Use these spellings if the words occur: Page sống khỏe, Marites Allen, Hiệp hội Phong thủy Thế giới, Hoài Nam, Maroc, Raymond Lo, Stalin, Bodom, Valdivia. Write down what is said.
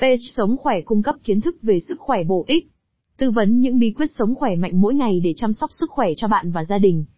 Page Sống Khỏe cung cấp kiến thức về sức khỏe bổ ích, tư vấn những bí quyết sống khỏe mạnh mỗi ngày để chăm sóc sức khỏe cho bạn và gia đình.